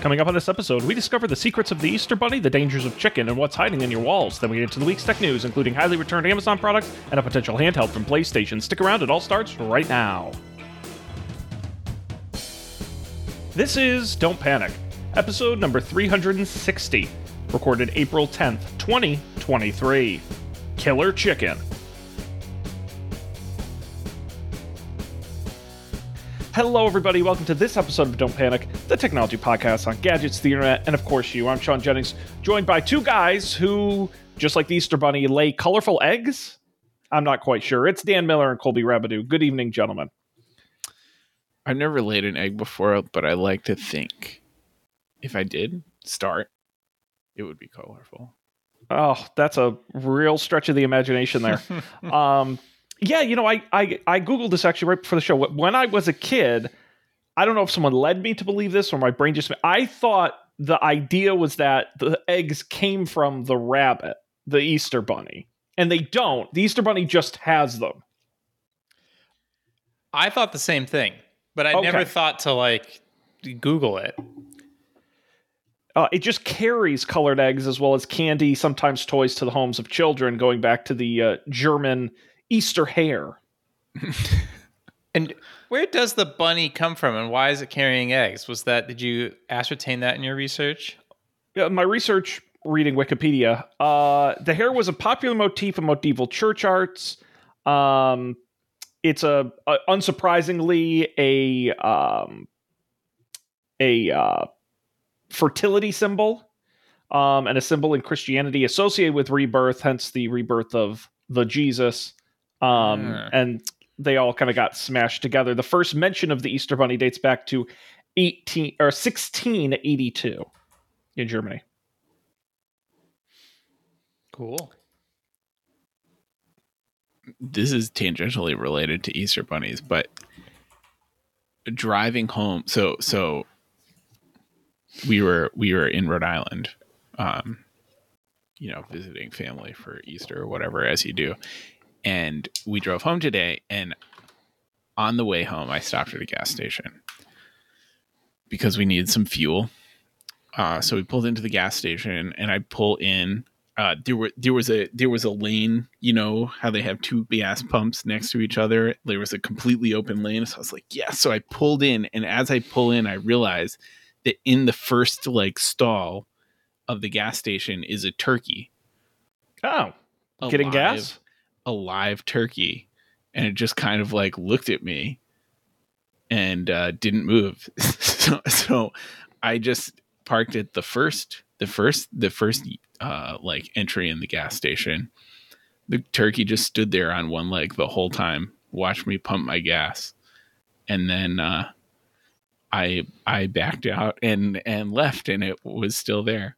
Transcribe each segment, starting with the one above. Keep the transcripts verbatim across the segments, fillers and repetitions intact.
Coming up on this episode, we discover the secrets of the Easter Bunny, the dangers of chicken, and what's hiding in your walls. Then we get into the week's tech news, including highly returned Amazon products and a potential handheld from PlayStation. Stick around, it all starts right now. This is Don't Panic, episode number three hundred sixty, recorded April tenth, twenty twenty-three. Killer Chicken. Hello everybody, welcome to this episode of Don't Panic, the technology podcast on gadgets, the internet, and of course you. I'm Sean Jennings, joined by two guys who, just like the Easter Bunny, lay colorful eggs? I'm not quite sure. It's Dan Miller and Colby Rabideau. Good evening, gentlemen. I've never laid an egg before, but I like to think if I did start, it would be colorful. Oh, that's a real stretch of the imagination there. um Yeah, you know, I, I I Googled this actually right before the show. When I was a kid, I don't know if someone led me to believe this or my brain just... I thought the idea was that the eggs came from the rabbit, the Easter Bunny. And they don't. The Easter Bunny just has them. I thought the same thing. But I okay. never thought to, like, Google it. Uh, it just carries colored eggs as well as candy, sometimes toys, to the homes of children, going back to the uh, German... Easter hare. And where does the bunny come from, and why is it carrying eggs? Was that, did you ascertain that in your research? Yeah, my research reading Wikipedia. Uh, the hare was a popular motif in medieval church arts. Um, it's a, a unsurprisingly a um, a uh, fertility symbol, um, and a symbol in Christianity associated with rebirth. Hence the rebirth of the Jesus. Um, mm. And they all kind of got smashed together. The first mention of the Easter Bunny dates back to eighteen or sixteen eighty-two in Germany. Cool. This is tangentially related to Easter bunnies, but driving home. So, so we were, we were in Rhode Island, um, you know, visiting family for Easter or whatever, as you do. And we drove home today, and on the way home, I stopped at a gas station because we needed some fuel. Uh, so we pulled into the gas station, and I pull in. Uh, there were there was a there was a lane, you know how they have two gas pumps next to each other. There was a completely open lane, so I was like, yeah. So I pulled in, and as I pull in, I realized that in the first like stall of the gas station is a turkey. Oh, alive. Getting gas. A live turkey, and it just kind of like looked at me and uh didn't move. so, so I just parked at the first the first the first uh like entry in the gas station. The turkey just stood there on one leg the whole time, watched me pump my gas, and then uh I I backed out and and left, and it was still there.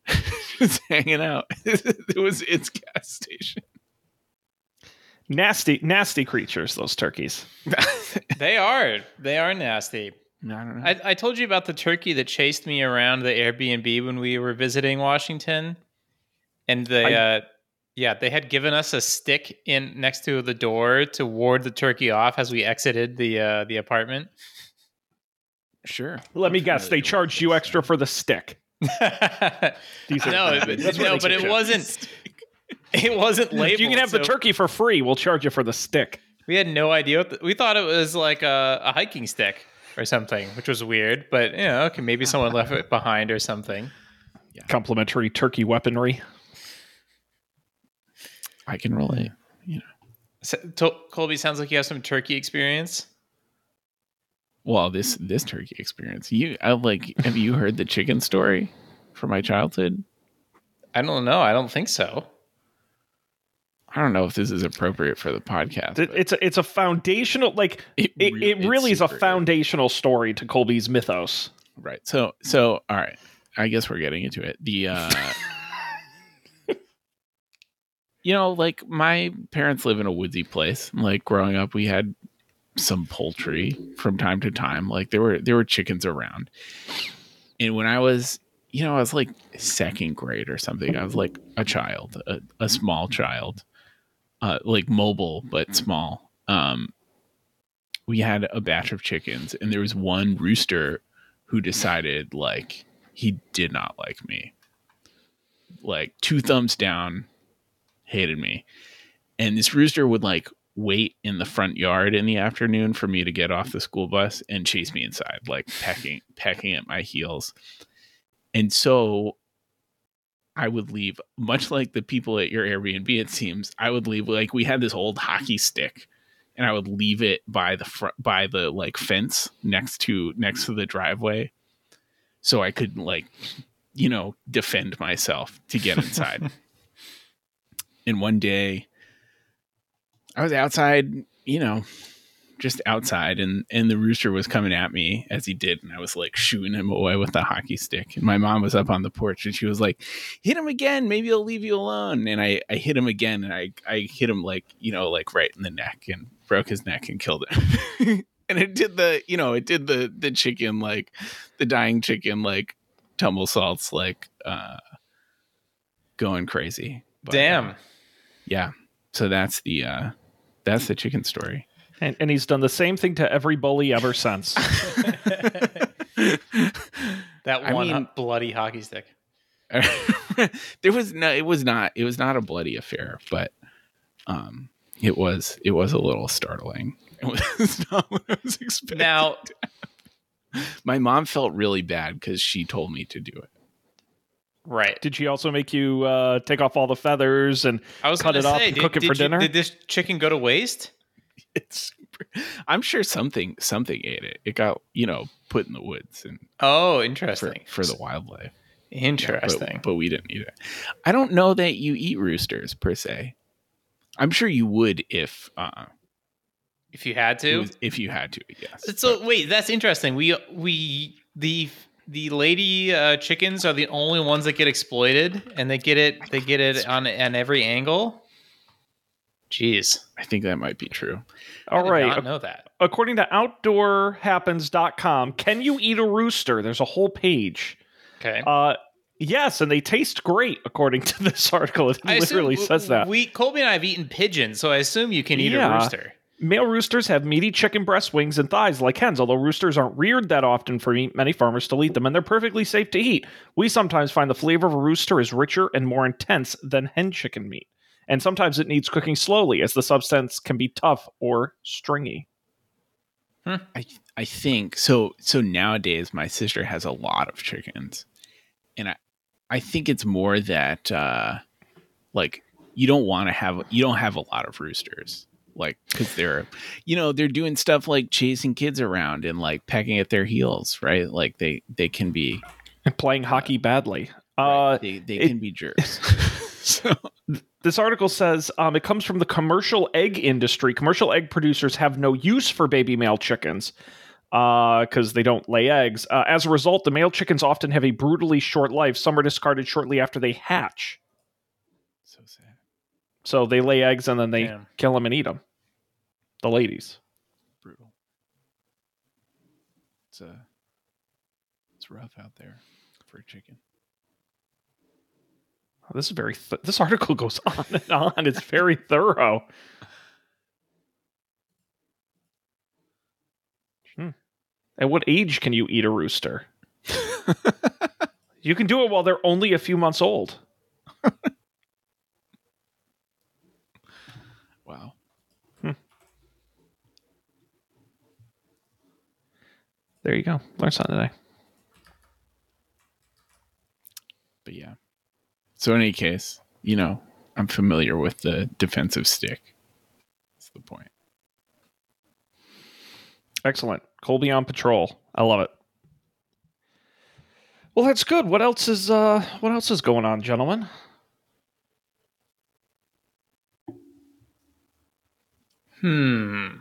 Just hanging out. It was its gas station. Nasty, nasty creatures, those turkeys. They are. They are nasty. No, I, don't know. I, I told you about the turkey that chased me around the Airbnb when we were visiting Washington. And they, I, uh, yeah, they had given us a stick in next to the door to ward the turkey off as we exited the uh, the apartment. Sure. Let I'm me guess. They charged you extra for the stick. These are no, but, no, but it wasn't. It wasn't labeled. You can have so the turkey for free. We'll charge you for the stick. We had no idea. What the, we thought it was like a, a hiking stick or something, which was weird. But, you know, okay, maybe someone left it behind or something. Yeah. Complimentary turkey weaponry. I can relate. You know. So, to, Colby, sounds like you have some turkey experience. Well, this this turkey experience. You, I like. Have you heard the chicken story from my childhood? I don't know. I don't think so. I don't know if this is appropriate for the podcast. It's a, it's a foundational, like it, it, re- it really is a foundational story to Colby's mythos. Right. So, so, all right, I guess we're getting into it. The, uh, you know, like my parents live in a woodsy place. Like growing up, we had some poultry from time to time. Like there were, there were chickens around. And when I was, you know, I was like second grade or something. I was like a child, a, a small child. Uh, like mobile, but small. Um, we had a batch of chickens, and there was one rooster who decided like he did not like me. Like two thumbs down, hated me. And this rooster would like wait in the front yard in the afternoon for me to get off the school bus and chase me inside, like pecking, pecking at my heels. And so I would leave, much like the people at your Airbnb, it seems, I would leave, like we had this old hockey stick and I would leave it by the front, by the like fence next to next to the driveway. So I could like, you know, defend myself to get inside. And one day I was outside, you know, just outside, and, and the rooster was coming at me as he did. And I was like shooing him away with the hockey stick. And my mom was up on the porch and she was like, hit him again. Maybe he'll leave you alone. And I, I hit him again and I, I hit him like, you know, like right in the neck and broke his neck and killed him. And it did the, you know, it did the, the chicken, like the dying chicken, like tumble salts, like uh, going crazy. But, damn. Uh, yeah. So that's the, uh, that's the chicken story. And, and he's done the same thing to every bully ever since. That one I mean, bloody hockey stick. There was no, it was not, it was not a bloody affair, but um, it was, it was a little startling. It was not what I was expecting. Now, my mom felt really bad because she told me to do it. Right. Did she also make you uh, take off all the feathers and I was cut it say, off and did, cook it for you, dinner? Did this chicken go to waste? It's super, I'm sure something something ate it. It got, you know, put in the woods and oh, interesting for, for the wildlife. Interesting, yeah, but, but we didn't eat it. I don't know that you eat roosters per se. I'm sure you would if uh, if you had to. Was, if you had to, yes. So but, wait, that's interesting. We we the the lady uh, chickens are the only ones that get exploited, and they get it they get it on on every angle. Jeez. I think that might be true. All right. I did not know that. According to outdoor happens dot com, can you eat a rooster? There's a whole page. Okay. Uh, yes, and they taste great, according to this article. It I literally assume, says that. We Colby and I have eaten pigeons, so I assume you can eat yeah. a rooster. Male roosters have meaty chicken breast, wings, and thighs like hens, although roosters aren't reared that often for meat, many farmers still eat them, and they're perfectly safe to eat. We sometimes find the flavor of a rooster is richer and more intense than hen chicken meat. And sometimes it needs cooking slowly, as the substance can be tough or stringy. Huh. I I think so. So nowadays, my sister has a lot of chickens, and I I think it's more that uh, like you don't want to have you don't have a lot of roosters, like because they're you know they're doing stuff like chasing kids around and like pecking at their heels, right? Like they they can be and playing hockey uh, badly. Right? Uh, they they it, can be jerks. So. This article says um, it comes from the commercial egg industry. Commercial egg producers have no use for baby male chickens because uh, they don't lay eggs. Uh, as a result, the male chickens often have a brutally short life. Some are discarded shortly after they hatch. So sad. So they lay eggs and then they Damn. kill them and eat them. The ladies. Brutal. It's uh, it's rough out there for a chicken. This is very. Th- this article goes on and on. It's very thorough. Hmm. At what age can you eat a rooster? You can do it while they're only a few months old. Wow. Hmm. There you go. Learn something today. But yeah. So in any case, you know, I'm familiar with the defensive stick. That's the point. Excellent. Colby on patrol. I love it. Well, that's good. What else is uh, what else is going on, gentlemen? Hmm.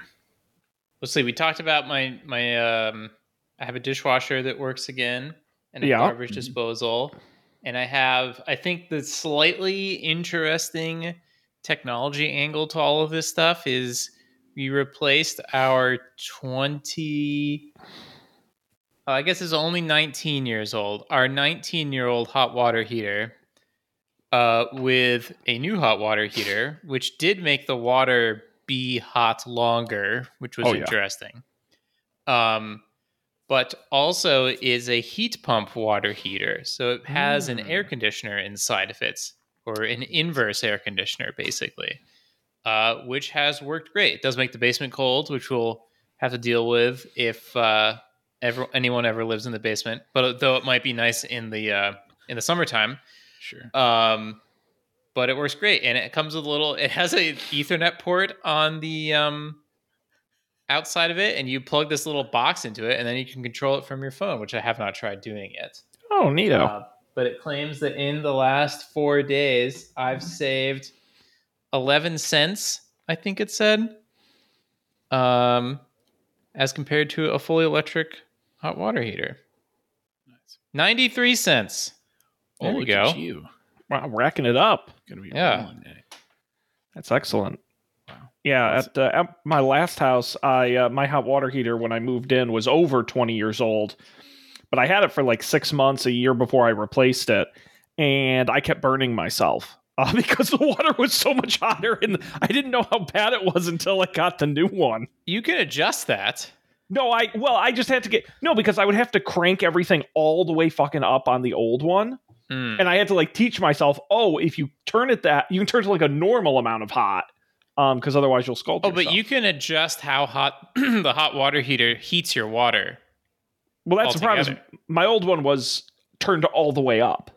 Let's see. We talked about my my. Um, I have a dishwasher that works again, and a yeah. garbage disposal. And I have, I think the slightly interesting technology angle to all of this stuff is we replaced our twenty, uh, I guess it's only nineteen years old, our nineteen-year-old hot water heater uh, with a new hot water heater, which did make the water be hot longer, which was oh, interesting. Yeah. Um, but also is a heat pump water heater. So it has mm. an air conditioner inside of it, or an inverse air conditioner, basically, uh, which has worked great. It does make the basement cold, which we'll have to deal with if uh, ever, anyone ever lives in the basement. But though it might be nice in the uh, in the summertime. Sure. Um, but it works great, and it comes with a little. It has an Ethernet port on the um, outside of it, and you plug this little box into it, and then you can control it from your phone, which I have not tried doing yet. Oh, neato. Uh, but it claims that in the last four days, I've saved eleven cents, I think it said, um, as compared to a fully electric hot water heater. Nice. ninety-three cents. There oh, we go. You. Wow, racking it up. Gonna be yeah. rolling day. That's excellent. Wow. Yeah, That's... At, uh, at my last house, I uh, my hot water heater when I moved in was over twenty years old, but I had it for like six months, a year before I replaced it, and I kept burning myself uh, because the water was so much hotter, and I didn't know how bad it was until I got the new one. You can adjust that. No, I well, I just had to get no because I would have to crank everything all the way fucking up on the old one. Mm. And I had to like teach myself, oh, if you turn it that, you can turn it to like a normal amount of hot, um, because otherwise you'll scald yourself. Oh, but you can adjust how hot the hot water heater heats your water. Well, that's altogether. The problem. My old one was turned all the way up.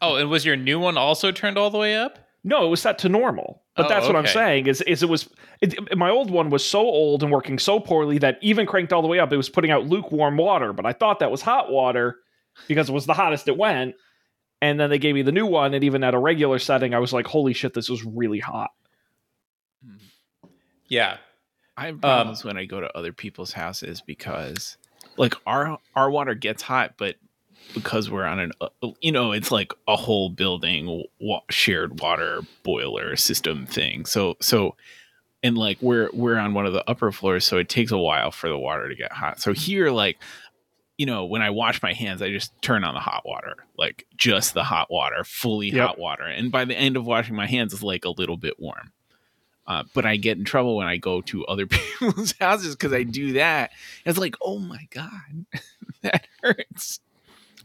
Oh, and was your new one also turned all the way up? No, it was set to normal. But oh, that's what okay. I'm saying is, is it was it, my old one was so old and working so poorly that even cranked all the way up, it was putting out lukewarm water. But I thought that was hot water. Because it was the hottest it went, and then they gave me the new one, and even at a regular setting, I was like, holy shit, this is really hot. Yeah. I have problems um, when I go to other people's houses because, like, our our water gets hot, but because we're on an, you know, it's like a whole building wa- shared water boiler system thing. So, so, and, like, we're we're on one of the upper floors, so it takes a while for the water to get hot. So here, like... You know, when I wash my hands, I just turn on the hot water, like just the hot water, fully yep. hot water. And by the end of washing my hands, it's like a little bit warm. Uh, but I get in trouble when I go to other people's houses because I do that. And it's like, oh, my God, that hurts.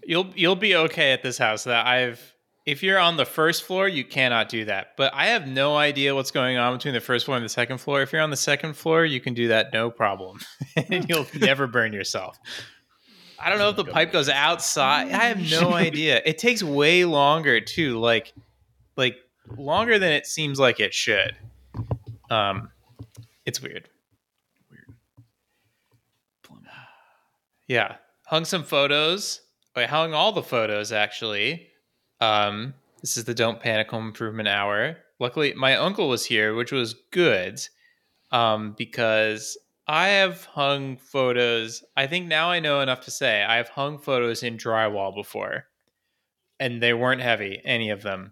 You'll you'll be OK at this house. That I've if you're on the first floor, you cannot do that. But I have no idea what's going on between the first floor and the second floor. If you're on the second floor, you can do that. No problem. And you'll never burn yourself. I don't know if the pipe goes outside. I have no idea. It takes way longer too, like, like longer than it seems like it should. Um, it's weird. Weird. Yeah, hung some photos. I hung all the photos actually. Um, this is the Don't Panic Home Improvement Hour. Luckily, my uncle was here, which was good, um, because. I have hung photos. I think now I know enough to say I have hung photos in drywall before, and they weren't heavy, any of them.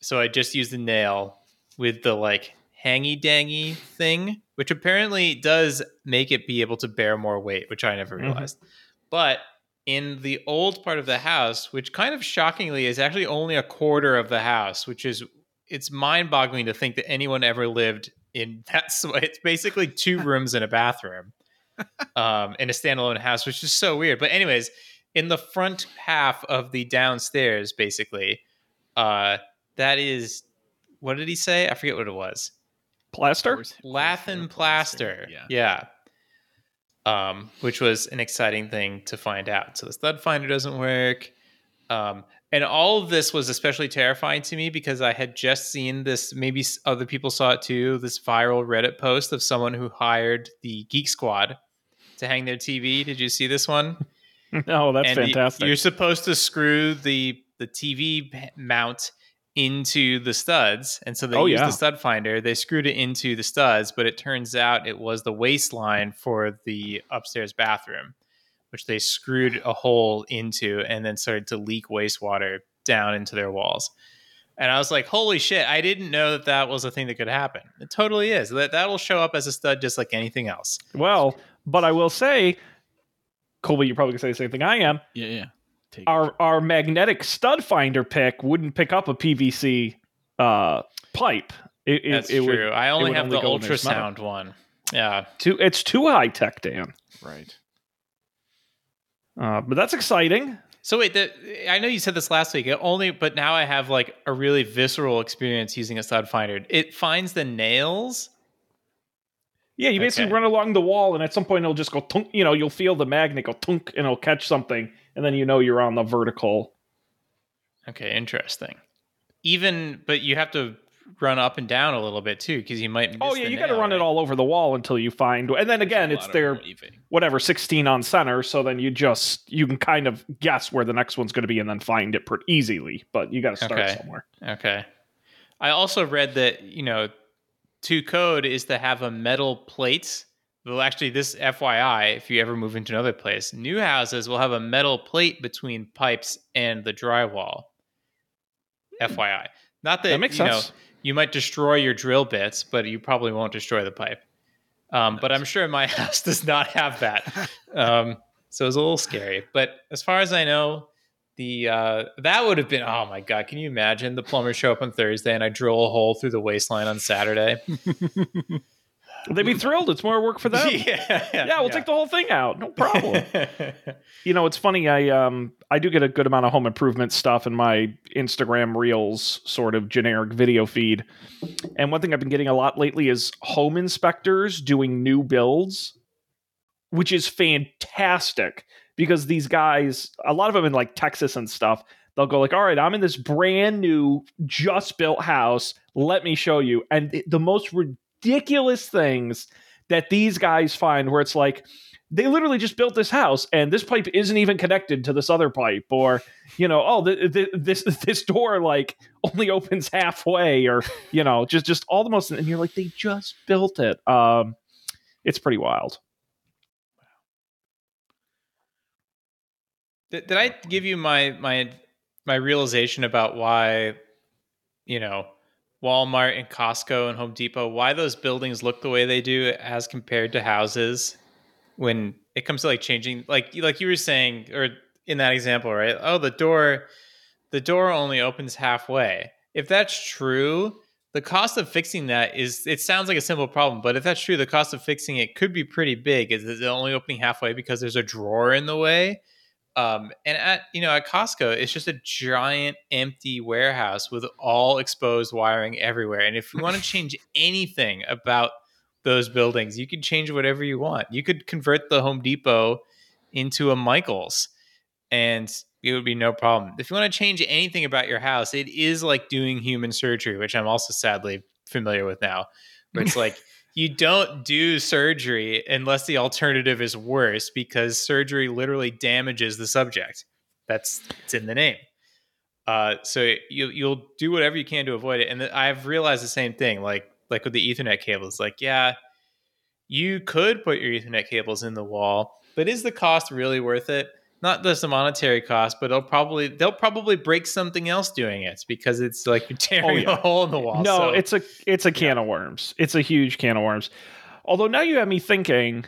So I just used a nail with the like hangy dangy thing, which apparently does make it be able to bear more weight, which I never realized. Mm-hmm. But in the old part of the house, which kind of shockingly is actually only a quarter of the house, which is it's mind boggling to think that anyone ever lived in that's it's basically two rooms and a bathroom um in a standalone house, which is so weird. But anyways, in the front half of the downstairs, basically, uh that is, what did he say? I forget what it was. Plaster? Lath and plaster. plaster. Yeah. yeah. Um, which was an exciting thing to find out. So the stud finder doesn't work. Um, And all of this was especially terrifying to me because I had just seen this, maybe other people saw it too, this viral Reddit post of someone who hired the Geek Squad to hang their T V. Did you see this one? Oh, that's and fantastic. You're supposed to screw the, the T V mount into the studs. And so they oh, used yeah. the stud finder. They screwed it into the studs, but it turns out it was the waistline for the upstairs bathroom, which they screwed a hole into and then started to leak wastewater down into their walls. And I was like, holy shit, I didn't know that that was a thing that could happen. It totally is. That that'll show up as a stud just like anything else. Well, but I will say, Colby, you're probably going to say the same thing I am. Yeah, yeah. Take our, our magnetic stud finder pick wouldn't pick up a P V C uh, pipe. It, That's it, it true. Would, I only have only the ultrasound one. Yeah, too, it's too high tech, Dan. Right. Uh, but that's exciting. So wait, the, I know you said this last week, it only, but now I have like a really visceral experience using a stud finder. It finds the nails. Yeah, you basically okay. run along the wall, and at some point it'll just go tunk. You know, you'll feel the magnet go tunk, and it'll catch something, and then you know you're on the vertical. Okay, interesting. Even, but you have to run up and down a little bit too, because you might miss oh yeah, the you got to run right? it all over the wall until you find. And then again, it's their whatever sixteen on center, so then you just you can kind of guess where the next one's going to be, and then find it pretty easily. But you got to start okay. somewhere. Okay. I also read that you know. To code is to have a metal plate. Well, actually, this F Y I, if you ever move into another place, new houses will have a metal plate between pipes and the drywall. Mm. F Y I. Not that, that makes you sense. Know, you might destroy your drill bits, but you probably won't destroy the pipe. Um, nice. But I'm sure my house does not have that. um, so it's a little scary. But as far as I know, the uh, that would have been, oh my God, can you imagine the plumbers show up on Thursday and I drill a hole through the waistline on Saturday? They'd be thrilled. It's more work for them. Yeah, yeah we'll yeah. take the whole thing out. No problem. You know, it's funny. I um I do get a good amount of home improvement stuff in my Instagram Reels sort of generic video feed. And one thing I've been getting a lot lately is home inspectors doing new builds, which is fantastic. Because these guys, a lot of them in like Texas and stuff, they'll go like, all right, I'm in this brand new, just built house. Let me show you. And th- the most ridiculous things that these guys find where it's like, they literally just built this house and this pipe isn't even connected to this other pipe. Or, you know, oh, th- th- this this door like only opens halfway or, you know, just, just all the most. And you're like, they just built it. Um, it's pretty wild. Did I give you my my my realization about why, you know, Walmart and Costco and Home Depot, why those buildings look the way they do as compared to houses when it comes to like changing, like like you were saying, or in that example, right? Oh, the door, the door only opens halfway. If that's true, the cost of fixing that is, it sounds like a simple problem, but if that's true, the cost of fixing it could be pretty big. Is it only opening halfway because there's a drawer in the way? Um, and at, you know, at Costco, it's just a giant empty warehouse with all exposed wiring everywhere. And if you want to change anything about those buildings, you can change whatever you want. You could convert the Home Depot into a Michaels and it would be no problem. If you want to change anything about your house, it is like doing human surgery, which I'm also sadly familiar with now, where it's like, you don't do surgery unless the alternative is worse, because surgery literally damages the subject. That's it's in the name. Uh, so you, you'll do whatever you can to avoid it. And I've realized the same thing, like like with the Ethernet cables. Like, yeah, you could put your Ethernet cables in the wall, but is the cost really worth it? Not just the monetary cost, but it'll probably they'll probably break something else doing it because it's like you're tearing oh, yeah. a hole in the wall. No, so. it's a it's a can yeah. of worms. It's a huge can of worms. Although now you have me thinking,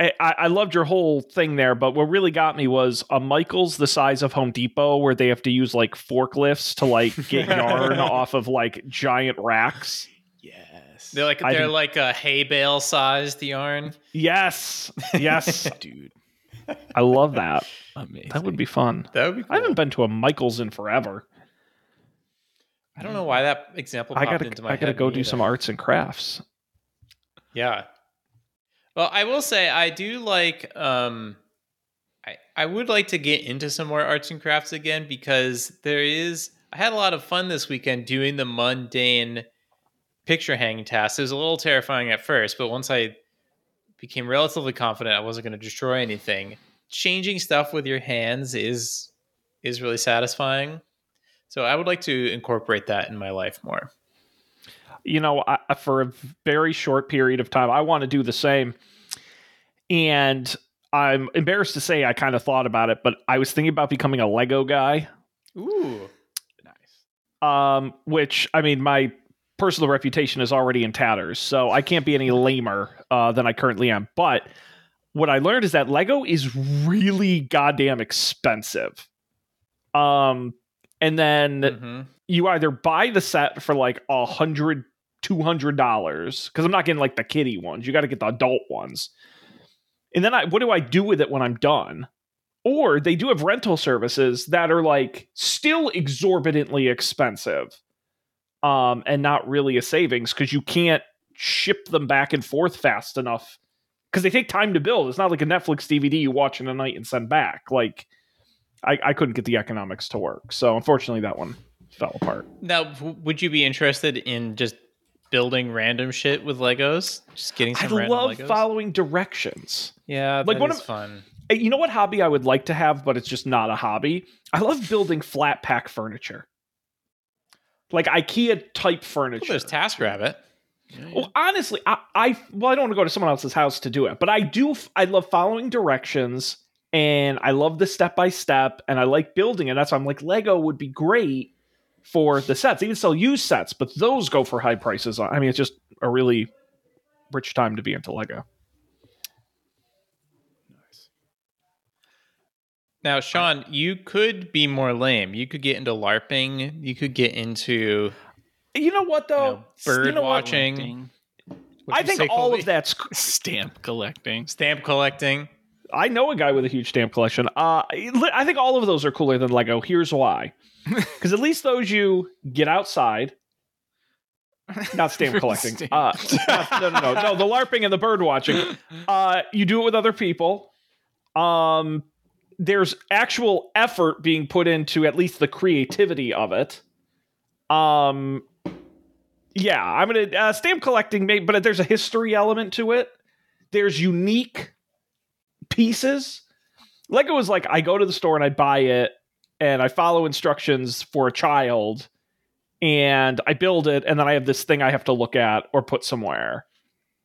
I, I loved your whole thing there, but what really got me was a Michaels the size of Home Depot, where they have to use like forklifts to like get yarn off of like giant racks. Yes, they're like they're I, like a hay bale sized yarn. Yes, yes, dude. I love that. Amazing. That would be fun. That would be cool. I haven't been to a Michaels in forever. I don't know why that example popped I gotta, into my I gotta head. I got to go do either. some arts and crafts. Yeah. Well, I will say I do like... Um, I, I would like to get into some more arts and crafts again because there is... I had a lot of fun this weekend doing the mundane picture hanging tasks. It was a little terrifying at first, but once I... became relatively confident I wasn't going to destroy anything. Changing stuff with your hands is is really satisfying. So I would like to incorporate that in my life more. You know, I, for a very short period of time, I want to do the same. And I'm embarrassed to say I kind of thought about it, but I was thinking about becoming a Lego guy. Ooh, nice. Um, which, I mean, my... personal reputation is already in tatters, so I can't be any lamer uh, than I currently am. But what I learned is that Lego is really goddamn expensive. Um, and then mm-hmm. you either buy the set for like a hundred, two hundred dollars, because I'm not getting like the kiddie ones. You got to get the adult ones. And then I, what do I do with it when I'm done? Or they do have rental services that are like still exorbitantly expensive, um, and not really a savings because you can't ship them back and forth fast enough because they take time to build. It's not like a Netflix D V D you watch in a night and send back. Like I, I couldn't get the economics to work. So unfortunately that one fell apart. Now, would you be interested in just building random shit with Legos? Just getting some I random Legos? I love following directions. Yeah, like, that one is of, fun. You know what hobby I would like to have, but it's just not a hobby? I love building flat pack furniture. Like IKEA type furniture. Well, there's TaskRabbit. Well, honestly, I, I well, I don't want to go to someone else's house to do it, but I do. I love following directions, and I love the step by step, and I like building, and that's why I'm like Lego would be great for the sets. They even sell used sets, but those go for high prices. I mean, it's just a really rich time to be into Lego. Nice. Now, Sean, you could be more lame. You could get into LARPing. You could get into. You know what, though? You know, bird you know watching. I think all of that's... Stamp collecting. Stamp collecting. I know a guy with a huge stamp collection. Uh, I think all of those are cooler than Lego. Here's why. Because at least those you get outside. Not stamp collecting. Stamp. Uh, not, no, no, no. No, the LARPing and the bird watching. Uh, you do it with other people. Um, there's actual effort being put into at least the creativity of it. Um... Yeah, I'm going to uh, stamp collecting, maybe, but there's a history element to it. There's unique pieces. Lego is like, I go to the store and I buy it and I follow instructions for a child and I build it. And then I have this thing I have to look at or put somewhere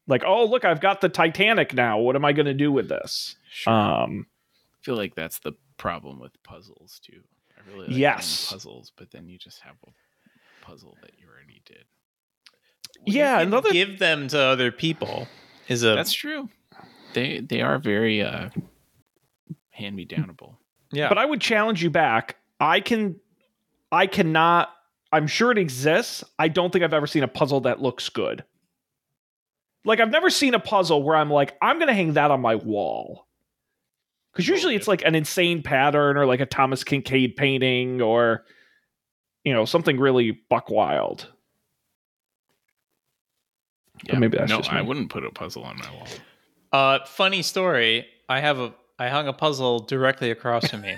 like, oh, look, I've got the Titanic now. What am I going to do with this? Sure. Um, I feel like that's the problem with puzzles, too. I really like yes. puzzles, but then you just have a puzzle that you already did. When yeah, another give them to other people is a that's true. They they are very uh, hand me downable. Yeah, but I would challenge you back. I can, I cannot. I'm sure it exists. I don't think I've ever seen a puzzle that looks good. Like I've never seen a puzzle where I'm like, I'm gonna hang that on my wall. Because usually it's like an insane pattern or like a Thomas Kincaid painting or you know something really buck wild. Yeah, maybe that's no, just I wouldn't put a puzzle on my wall. Uh, funny story. I have a I hung a puzzle directly across from me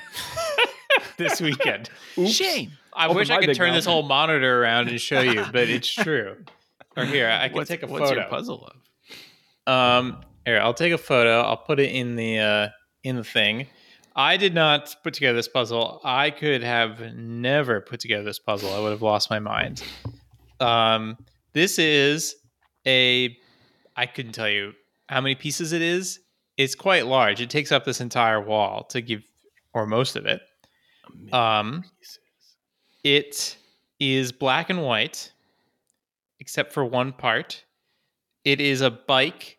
this weekend. Oops. Shame. I Open wish I could turn mouth. This whole monitor around and show you, but it's true. Or here, I can what's, take a what's photo. What's your puzzle of? Um, here, I'll take a photo. I'll put it in the uh, in the thing. I did not put together this puzzle. I could have never put together this puzzle. I would have lost my mind. Um, this is. A, I couldn't tell you how many pieces it is. It's quite large. It takes up this entire wall to give, or most of it. Um, pieces. It is black and white, except for one part. It is a bike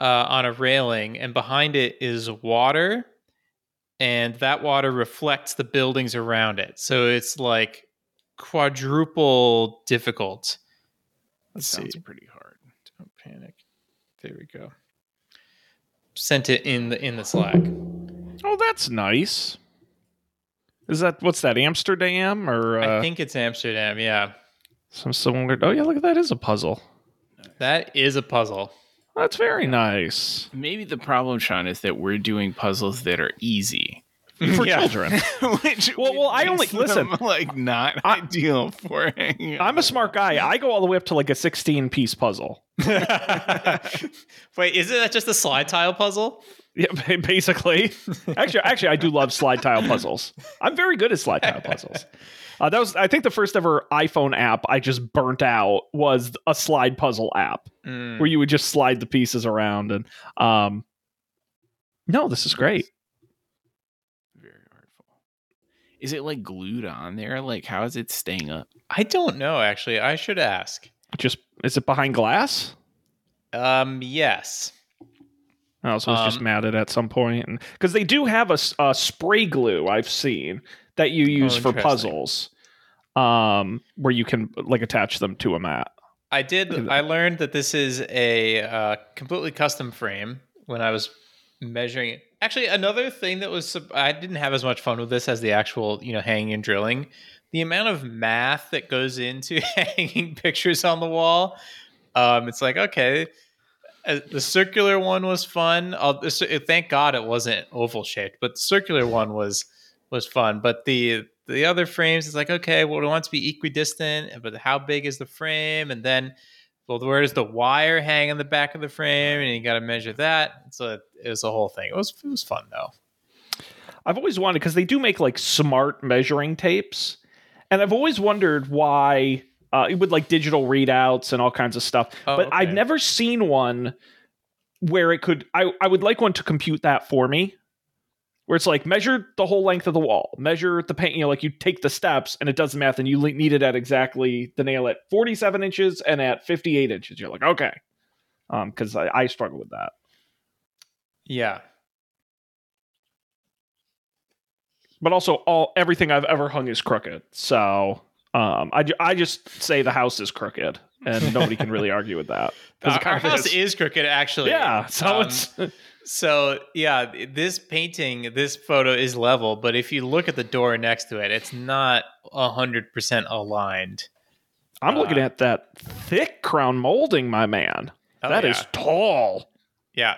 uh, on a railing, and behind it is water, and that water reflects the buildings around it. So it's like quadruple difficult. Let's see. Sounds pretty hard. Panic. There we go. Sent it in the in the Slack. Oh, that's nice. Is that what's that Amsterdam or? Uh, I think it's Amsterdam. Yeah. Some similar. Oh yeah, look at that is a puzzle. That is a puzzle. That's very nice. Maybe the problem, Sean, is that we're doing puzzles that are easy for yeah. children. Which well, well, I only listen like not I, ideal for. Hanging I'm a smart guy. I go all the way up to like a sixteen-piece puzzle. Wait, isn't that just a slide tile puzzle? Yeah, basically. Actually, actually, I do love slide tile puzzles. I'm very good at slide tile puzzles. Uh, that was, I think, the first ever iPhone app I just burnt out was a slide puzzle app mm. where you would just slide the pieces around. And um, no, this is great. Is it like glued on there? Like, how is it staying up? I don't know, actually. I should ask. Just is it behind glass? Um, yes. Oh, so it's um, just matted at some point, and because they do have a, a spray glue I've seen that you use oh, for puzzles, um, where you can like attach them to a mat. I did. I learned that this is a uh, completely custom frame when I was measuring it. Actually, another thing that was, I didn't have as much fun with this as the actual, you know, hanging and drilling. The amount of math that goes into hanging pictures on the wall. Um, it's like, okay, the circular one was fun. I'll, thank God it wasn't oval shaped, but the circular one was, was fun. But the, the other frames, it's like, okay, well, we want to be equidistant, but how big is the frame? And then, well, where does the wire hang on the back of the frame? And you got to measure that. So it was a whole thing. It was, it was fun though. I've always wondered, because they do make like smart measuring tapes, and I've always wondered why uh, it would like digital readouts and all kinds of stuff. Oh, but okay. I've never seen one where it could. I, I would like one to compute that for me, where it's like measure the whole length of the wall, measure the paint. You know, like you take the steps and it does the math, and you need it at exactly the nail at forty-seven inches and at fifty-eight inches. You're like, okay, because um, I, I struggle with that. Yeah. But also, all everything I've ever hung is crooked. So um, I, I just say the house is crooked, and nobody can really argue with that. Our, our house is, is crooked, actually. Yeah. So um, it's so yeah. This painting, this photo is level, but if you look at the door next to it, it's not a hundred percent aligned. I'm uh, looking at that thick crown molding, my man. Oh, that yeah. is tall. Yeah.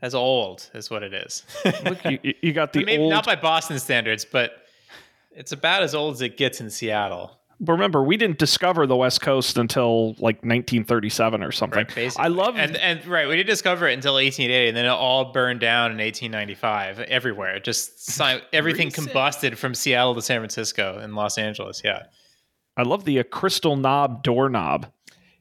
As old is what it is. Look, you, you got the maybe old... Not by Boston standards, but it's about as old as it gets in Seattle. But remember, we didn't discover the West Coast until like nineteen thirty-seven or something. Right, basically. I love and and right, we didn't discover it until eighteen eighty, and then it all burned down in eighteen ninety-five everywhere. Just everything combusted from Seattle to San Francisco and Los Angeles. Yeah, I love the uh, crystal knob doorknob.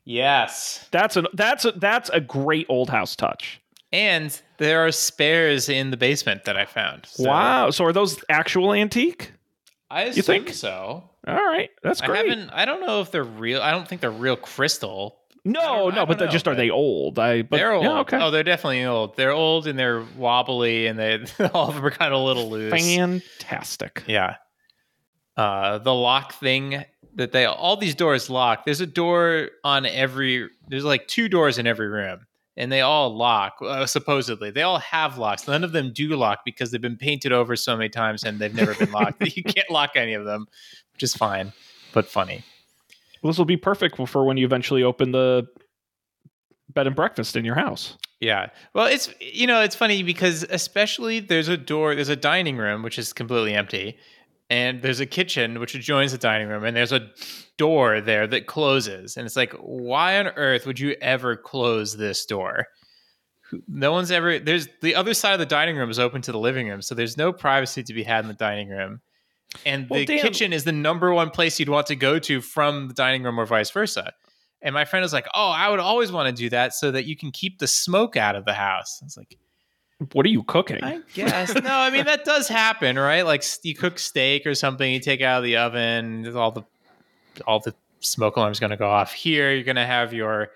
Yes, that's a that's a, that's a great old house touch. And there are spares in the basement that I found. So. Wow. So are those actual antique? I assume you think? So. All right. That's great. I haven't, I don't know if they're real. I don't think they're real crystal. No, no. But know, just but are they old? I, but, they're old. Yeah, okay. Oh, they're definitely old. They're old and they're wobbly and they all of them are kind of a little loose. Fantastic. Yeah. Uh, the lock thing that they, all these doors lock. There's a door on every, there's like two doors in every room. And they all lock, uh, supposedly. They all have locks. None of them do lock because they've been painted over so many times and they've never been locked. You can't lock any of them, which is fine, but funny. Well, this will be perfect for when you eventually open the bed and breakfast in your house. Yeah. Well, it's, you know, it's funny because especially there's a door, there's a dining room, which is completely empty. And there's a kitchen which adjoins the dining room, and there's a door there that closes. And it's like, why on earth would you ever close this door? No one's ever, there's the other side of the dining room is open to the living room. So there's no privacy to be had in the dining room. And well, the damn. kitchen is the number one place you'd want to go to from the dining room or vice versa. And my friend was like, oh, I would always want to do that so that you can keep the smoke out of the house. I was like, what are you cooking? I guess. No, I mean, that does happen, right? Like you cook steak or something, you take it out of the oven, all the all the smoke alarm's going to go off. Here, you're going to have your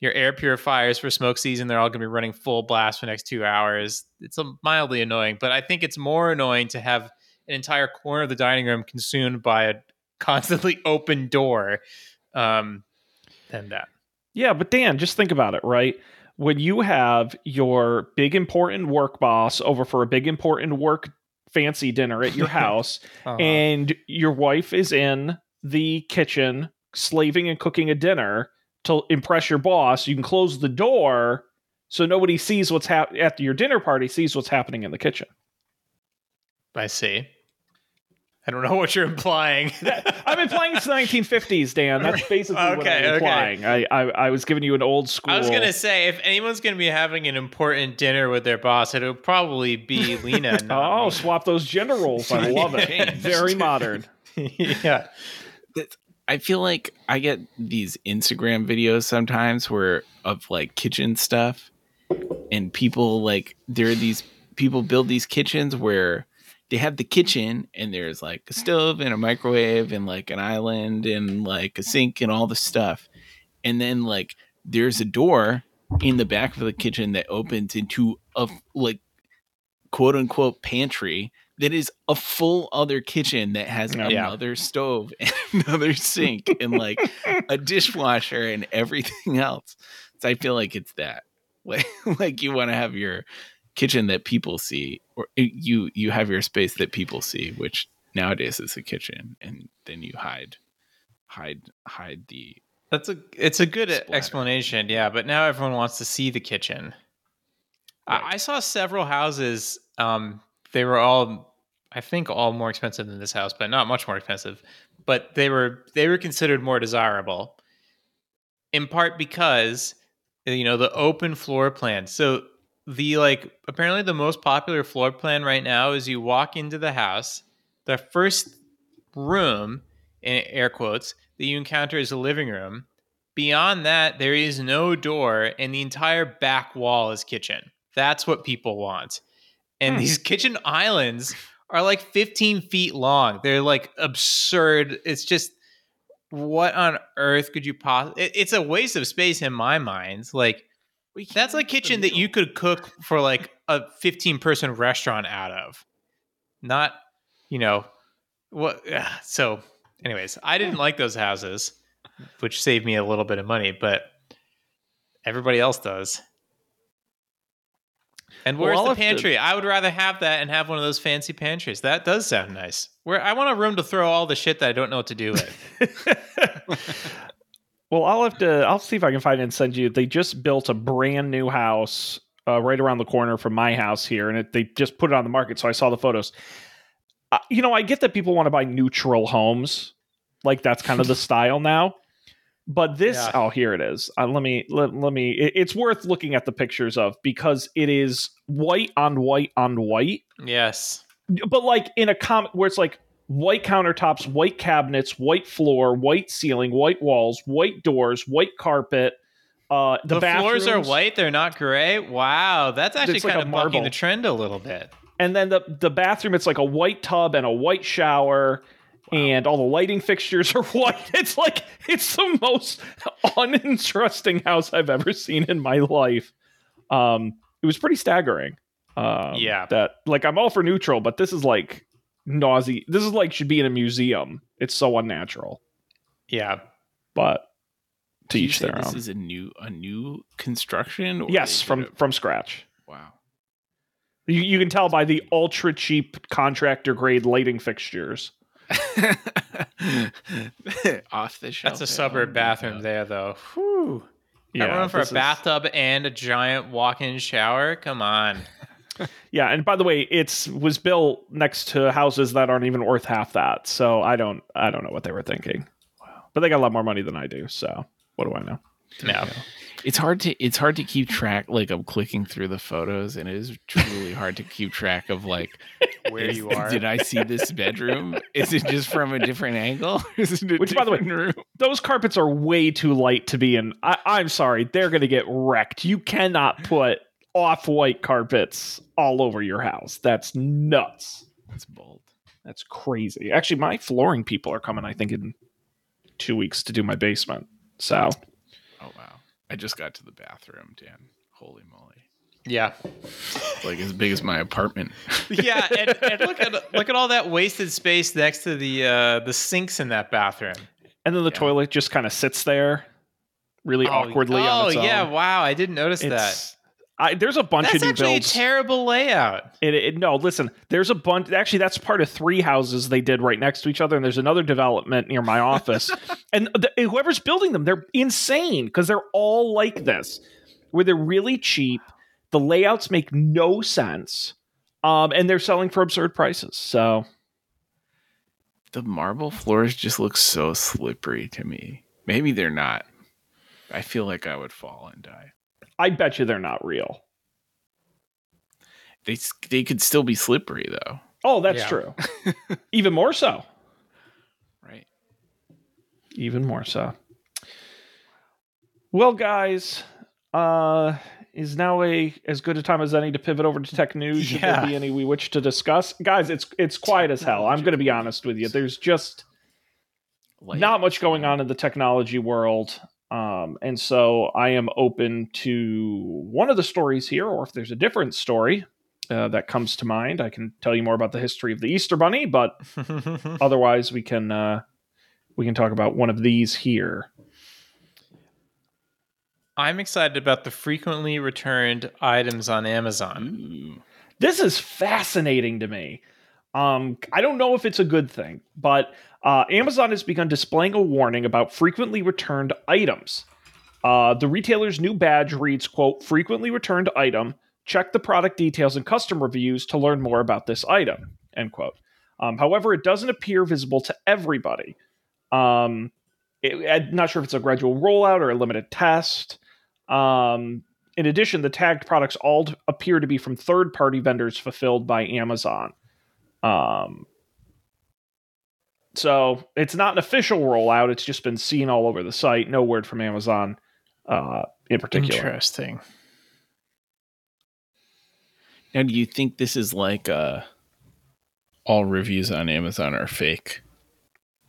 your air purifiers for smoke season. They're all going to be running full blast for the next two hours. It's mildly annoying, but I think it's more annoying to have an entire corner of the dining room consumed by a constantly open door um, than that. Yeah, but Dan, just think about it, right? When you have your big important work boss over for a big important work fancy dinner at your house uh-huh. and your wife is in the kitchen slaving and cooking a dinner to impress your boss, you can close the door so nobody sees what's happening after your dinner party sees what's happening in the kitchen. I see. I don't know what you're implying. I'm implying it's the nineteen fifties, Dan. That's basically okay, what I'm implying. Okay. I, I, I was giving you an old school... I was going to say, if anyone's going to be having an important dinner with their boss, it'll probably be Lena. Oh, me. Swap those gender roles. I love it. Very modern. Yeah. I feel like I get these Instagram videos sometimes where of like kitchen stuff, and people like, there are these people build these kitchens where... They have the kitchen and there's like a stove and a microwave and like an island and like a sink and all the stuff. And then like there's a door in the back of the kitchen that opens into a like quote unquote pantry that is a full other kitchen that has yeah. another stove and another sink and like a dishwasher and everything else. So I feel like it's that. Like, like you want to have your kitchen that people see, or you you have your space that people see, which nowadays is a kitchen, and then you hide hide hide the That's a it's a good splatter. explanation, yeah, but now everyone wants to see the kitchen. Right. I, I saw several houses, um they were all I think all more expensive than this house, but not much more expensive, but they were they were considered more desirable in part because, you know, the open floor plan. So the like apparently the most popular floor plan right now is you walk into the house, the first room in air quotes that you encounter is a living room. Beyond that, there is no door, and the entire back wall is kitchen. That's what people want. And hmm. these kitchen islands are like fifteen feet long. They're like absurd. It's just, what on earth could you possibly... It, it's a waste of space in my mind. Like, that's a kitchen that you could cook for like a fifteen person restaurant out of. Not, you know, what... Ugh, so... Anyways, I didn't like those houses, which saved me a little bit of money, but everybody else does. And where's well, the pantry? The... I would rather have that and have one of those fancy pantries. That does sound nice. Where I want a room to throw all the shit that I don't know what to do with. Well, I'll have to. I'll see if I can find it and send you. They just built a brand new house uh, right around the corner from my house here, and it, they just put it on the market. So I saw the photos. Uh, you know, I get that people want to buy neutral homes, like that's kind of the style now. But this, yeah. oh, here it is. Uh, let me let, let me. It, it's worth looking at the pictures of because it is white on white on white. Yes, but like in a comic where it's like white countertops, white cabinets, white floor, white ceiling, white walls, white doors, white carpet. Uh, the, the floors are white; they're not gray. Wow, that's actually kind like of bucking the trend a little bit. And then the, the bathroom, it's like a white tub and a white shower, wow. and all the lighting fixtures are white. It's like, it's the most uninteresting house I've ever seen in my life. Um, it was pretty staggering. Um, yeah. That, like, I'm all for neutral, but this is like nausea. This is like, should be in a museum. It's so unnatural. Yeah. But to each their own. This is a new, a new construction? Or yes, from, have... from scratch. Wow. You, you can tell by the ultra cheap contractor grade lighting fixtures. Off the shelf. That's a suburb bathroom there, though. Whew. Yeah, everyone for a bathtub is... and a giant walk-in shower. Come on. Yeah, and by the way, it's was built next to houses that aren't even worth half that. So I don't, I don't know what they were thinking. Wow. But they got a lot more money than I do. So what do I know? No. It's hard to it's hard to keep track. Like, I'm clicking through the photos, and it is truly hard to keep track of like where is, you are. Did I see this bedroom? Is it just from a different angle? Is it Which, by the way, room? Those carpets are way too light to be in. I, I'm sorry, they're going to get wrecked. You cannot put off-white carpets all over your house. That's nuts. That's bold. That's crazy. Actually, my flooring people are coming, I think, in two weeks to do my basement. So. Oh, wow. I just got to the bathroom, Dan. Holy moly. Yeah. Like as big as my apartment. Yeah, and, and look at look at all that wasted space next to the uh, the sinks in that bathroom. And then the yeah. toilet just kind of sits there really oh, awkwardly oh, on its own. Oh, yeah, wow. I didn't notice it's, that. I, there's a bunch that's of new builds. That's actually a terrible layout. It, it, no, listen, there's a bunch. Actually, that's part of three houses they did right next to each other. And there's another development near my office. And the, whoever's building them, they're insane because they're all like this, where they're really cheap. The layouts make no sense. Um, and they're selling for absurd prices. So the marble floors just look so slippery to me. Maybe they're not. I feel like I would fall and die. I bet you they're not real. They they could still be slippery, though. Oh, that's yeah. true. Even more so. Right. Even more so. Well, guys, uh, is now a as good a time as any to pivot over to tech news? Yeah. Should there be any we wish to discuss? Guys, it's it's quiet as hell. I'm going to be honest with you. There's just like, not much going on in the technology world. Um, and so I am open to one of the stories here, or if there's a different story uh, that comes to mind, I can tell you more about the history of the Easter Bunny, but otherwise we can, uh, we can talk about one of these here. I'm excited about the frequently returned items on Amazon. Ooh. This is fascinating to me. Um, I don't know if it's a good thing, but uh, Amazon has begun displaying a warning about frequently returned items. Uh, the retailer's new badge reads, quote, frequently returned item. Check the product details and customer reviews to learn more about this item, end quote. Um, however, it doesn't appear visible to everybody. Um, it, I'm not sure if it's a gradual rollout or a limited test. Um, in addition, the tagged products all appear to be from third-party vendors fulfilled by Amazon. Um, so it's not an official rollout. It's just been seen all over the site. No word from Amazon, uh, in particular. Interesting. Now, do you think this is like, uh, all reviews on Amazon are fake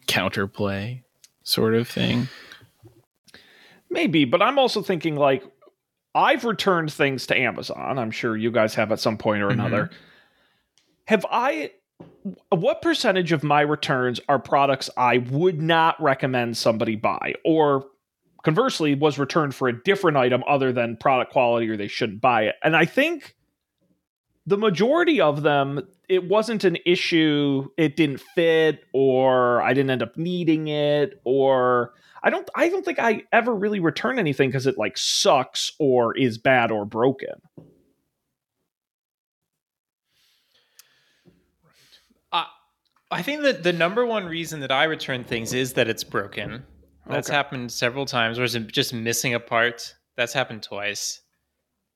counterplay sort of thing? Maybe, but I'm also thinking, like, I've returned things to Amazon. I'm sure you guys have at some point or another. Mm-hmm. Have I, what percentage of my returns are products I would not recommend somebody buy, or conversely was returned for a different item other than product quality or they shouldn't buy it? And I think the majority of them, it wasn't an issue. It didn't fit, or I didn't end up needing it, or I don't, I don't think I ever really return anything because it like sucks or is bad or broken. I think that the number one reason that I return things is that it's broken. That's okay. Happened several times, or is it just missing a part? That's happened twice.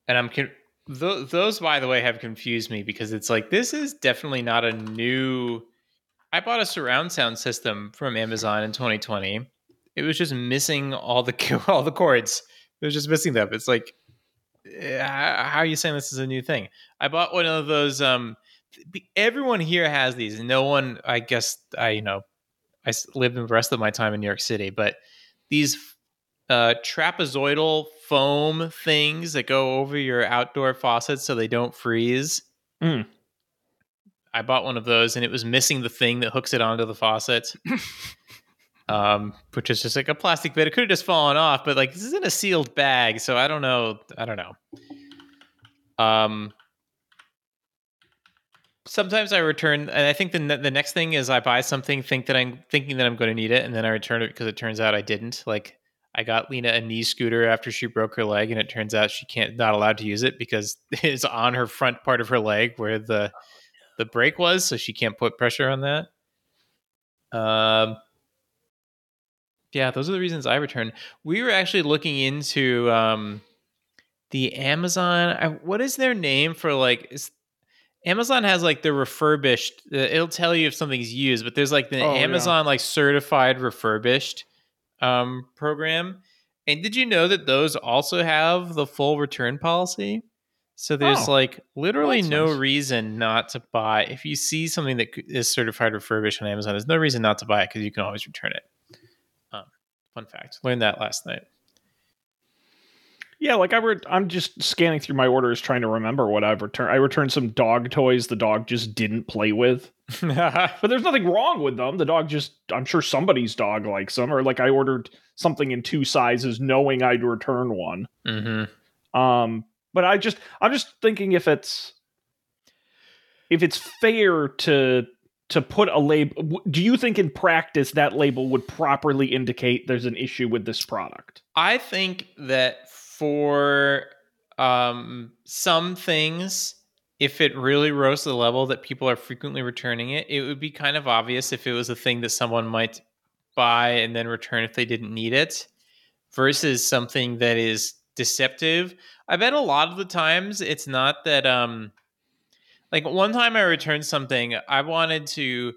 And I'm con- th- those, by the way, have confused me because it's like, this is definitely not a new... I bought a surround sound system from Amazon in twenty twenty. It was just missing all the all the cords. It was just missing them. It's like, how are you saying this is a new thing? I bought one of those... Um, everyone here has these. No one, I guess, I, you know, I lived the rest of my time in New York City, but these uh, trapezoidal foam things that go over your outdoor faucets so they don't freeze. Mm. I bought one of those and it was missing the thing that hooks it onto the faucet, um, which is just like a plastic bit. It could have just fallen off, but like this is in a sealed bag. So I don't know. I don't know. Um, Sometimes I return, and I think the ne- the next thing is I buy something, think that I'm thinking that I'm going to need it, and then I return it because it turns out I didn't. Like I got Lena a knee scooter after she broke her leg, and it turns out she can't not allowed to use it because it's on her front part of her leg where the the brake was, so she can't put pressure on that. Um, yeah, those are the reasons I return. We were actually looking into um the Amazon. I, what is their name for like? Is, Amazon has like the refurbished, uh, it'll tell you if something's used, but there's like the oh, Amazon yeah. like certified refurbished um, program. And did you know that those also have the full return policy? So there's oh. like literally oh, no nice. reason not to buy. If you see something that is certified refurbished on Amazon, there's no reason not to buy it because you can always return it. Um, fun fact, learned that last night. Yeah, like I were, I'm just scanning through my orders trying to remember what I've returned. I returned some dog toys the dog just didn't play with. But there's nothing wrong with them. The dog just, I'm sure somebody's dog likes them. Or like I ordered something in two sizes knowing I'd return one. Mm-hmm. Um, but I just, I'm just thinking if it's, if it's fair to to put a label, do you think in practice that label would properly indicate there's an issue with this product? I think that for um, some things, if it really rose to the level that people are frequently returning it, it would be kind of obvious if it was a thing that someone might buy and then return if they didn't need it versus something that is deceptive. I bet a lot of the times it's not that, um, like one time I returned something, I wanted to,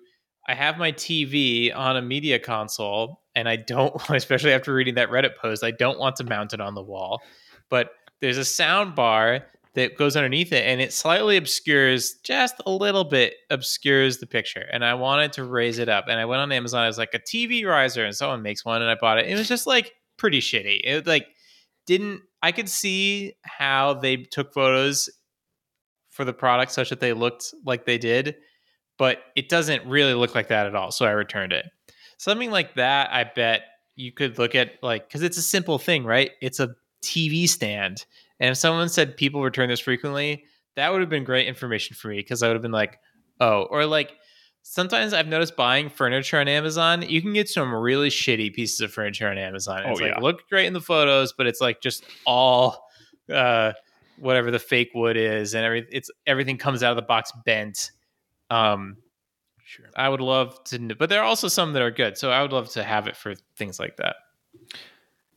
I have my T V on a media console. And I don't, especially after reading that Reddit post, I don't want to mount it on the wall. But there's a sound bar that goes underneath it, and it slightly obscures, just a little bit obscures the picture. And I wanted to raise it up. And I went on Amazon. I was like, a T V riser, and someone makes one, and I bought it. It was just like pretty shitty. It like didn't, I could see how they took photos for the product such that they looked like they did, but it doesn't really look like that at all. So I returned it. Something like that, I bet you could look at, like, because it's a simple thing, right? It's a T V stand. And if someone said people return this frequently, that would have been great information for me, because I would have been like, oh, or like sometimes I've noticed buying furniture on Amazon, you can get some really shitty pieces of furniture on Amazon. Oh, it's yeah. like, look great in the photos, but it's like just all uh, whatever the fake wood is, and every, it's, everything comes out of the box bent. Um, sure. I would love to, but there are also some that are good. So I would love to have it for things like that.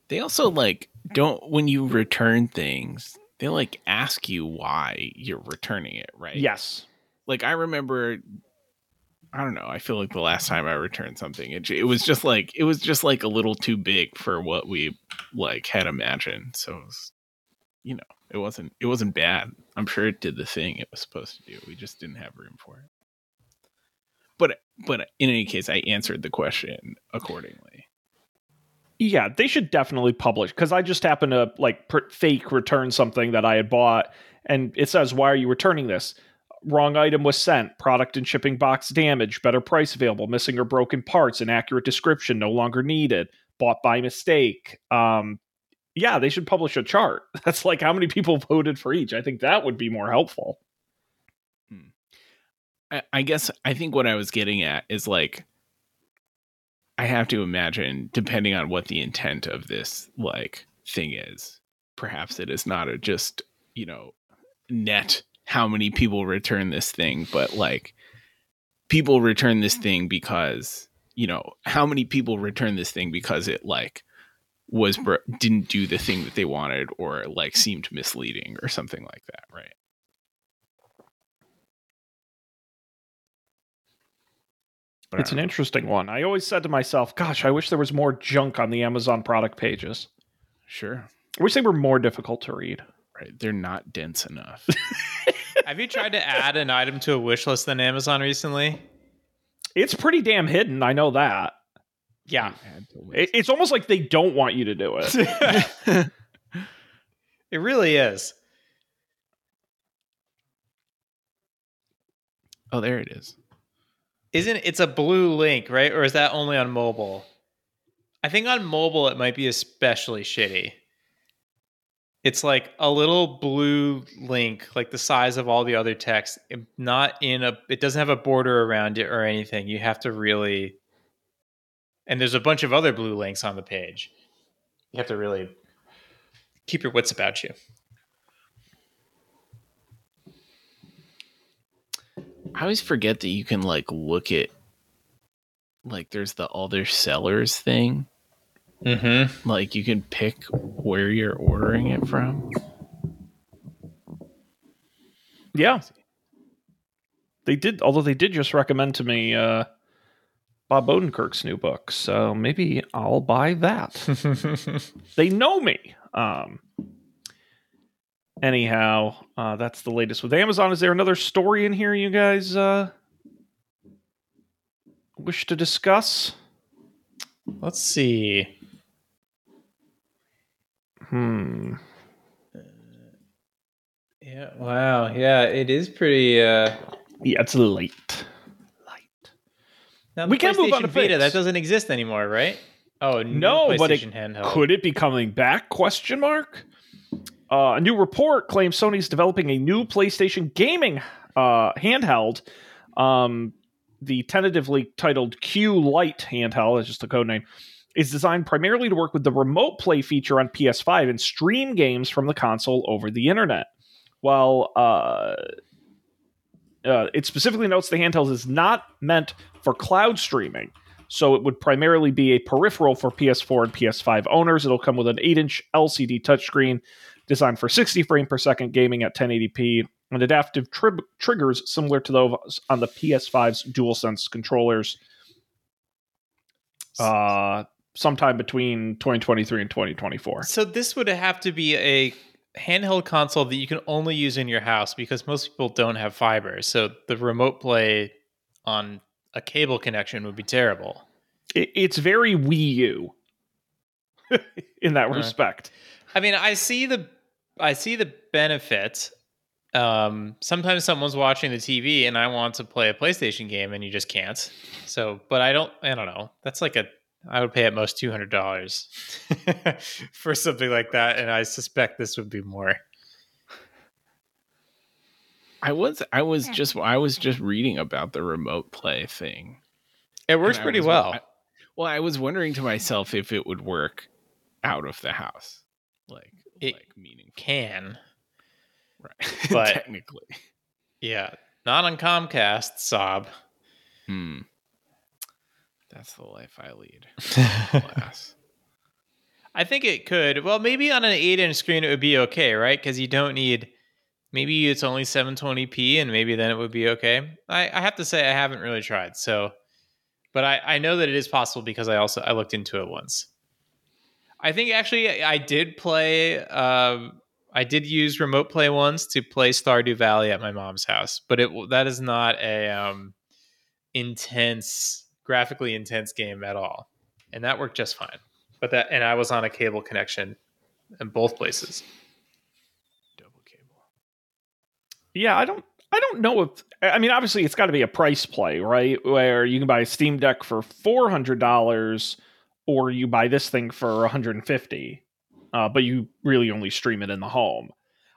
They also like don't, when you return things, they like ask you why you're returning it, right? Yes. Like I remember, I don't know. I feel like the last time I returned something, it, it was just like it was just like a little too big for what we like had imagined. So, it was, you know, it wasn't it wasn't bad. I'm sure it did the thing it was supposed to do. We just didn't have room for it. But but in any case, I answered the question accordingly. Yeah, they should definitely publish, because I just happened to like per- fake return something that I had bought, and it says, "Why are you returning this? Wrong item was sent. Product and shipping box damaged. Better price available. Missing or broken parts. Inaccurate description. No longer needed. Bought by mistake." Um, yeah, they should publish a chart. That's like how many people voted for each. I think that would be more helpful. Hmm. I, I guess I think what I was getting at is like, I have to imagine, depending on what the intent of this like thing is, perhaps it is not a just, you know, net how many people return this thing, but like people return this thing because, you know, how many people return this thing because it like was br- didn't do the thing that they wanted, or like seemed misleading or something like that, right? But it's an interesting one. I always said to myself, gosh, I wish there was more junk on the Amazon product pages. Sure. I wish they were more difficult to read. Right. They're not dense enough. Have you tried to add an item to a wish list on Amazon recently? It's pretty damn hidden. I know that. Yeah. It, it's almost like they don't want you to do it. It really is. Oh, there it is. Isn't it's a blue link, right? Or is that only on mobile? I think on mobile, it might be especially shitty. It's like a little blue link, like the size of all the other text. It not in a, it doesn't have a border around it or anything. You have to really, and there's a bunch of other blue links on the page. You have to really keep your wits about you. I always forget that you can like look at, like there's the other sellers thing. Mm-hmm. Like you can pick where you're ordering it from. Yeah, they did. Although they did just recommend to me uh, Bob Odenkirk's new book, so maybe I'll buy that. They know me. Um, anyhow, uh, that's the latest with Amazon. Is there another story in here you guys uh, wish to discuss? Let's see. Hmm. Uh, yeah. Wow. Yeah. It is pretty. Uh, yeah, it's late. Late. Now we can move on to Vita. That doesn't exist anymore, right? Oh no! But it, could it be coming back? Question mark. Uh, a new report claims Sony's developing a new PlayStation gaming uh, handheld. Um, the tentatively titled Q Lite handheld, that's just the code name, is designed primarily to work with the remote play feature on P S five and stream games from the console over the internet. While uh, uh, it specifically notes the handheld is not meant for cloud streaming, so it would primarily be a peripheral for P S four and P S five owners. It'll come with an eight-inch L C D touchscreen designed for sixty frames per second gaming at ten eighty p, and adaptive tri- triggers similar to those on the P S five's DualSense controllers. Uh, sometime between twenty twenty-three and twenty twenty-four. So this would have to be a handheld console that you can only use in your house, because most people don't have fiber. So the remote play on a cable connection would be terrible. It, it's very Wii U in that uh, respect. I mean, I see the I see the benefit. Um, sometimes someone's watching the T V and I want to play a PlayStation game and you just can't. So, but I don't, I don't know. That's like a, I would pay at most two hundred dollars for something like that, and I suspect this would be more. I was I was just I was just reading about the remote play thing. It works pretty well. I, well, I was wondering to myself if it would work out of the house. Like it like meaningful. Can. Right. But technically. Yeah. Not on Comcast, sob. Hmm. That's the life I lead. I think it could. Well, maybe on an eight-inch screen it would be okay, right? Because you don't need... Maybe it's only seven twenty p, and maybe then it would be okay. I, I have to say I haven't really tried, so... But I, I know that it is possible because I also I looked into it once. I think, actually, I did play... Uh, I did use remote play once to play Stardew Valley at my mom's house. But it that is not a um, intense... graphically intense game at all, and that worked just fine. But that, and I was on a cable connection in both places. Double cable. Yeah, I don't, I don't know if. I mean, obviously, it's got to be a price play, right? Where you can buy a Steam Deck for four hundred dollars, or you buy this thing for one hundred and fifty, uh, but you really only stream it in the home.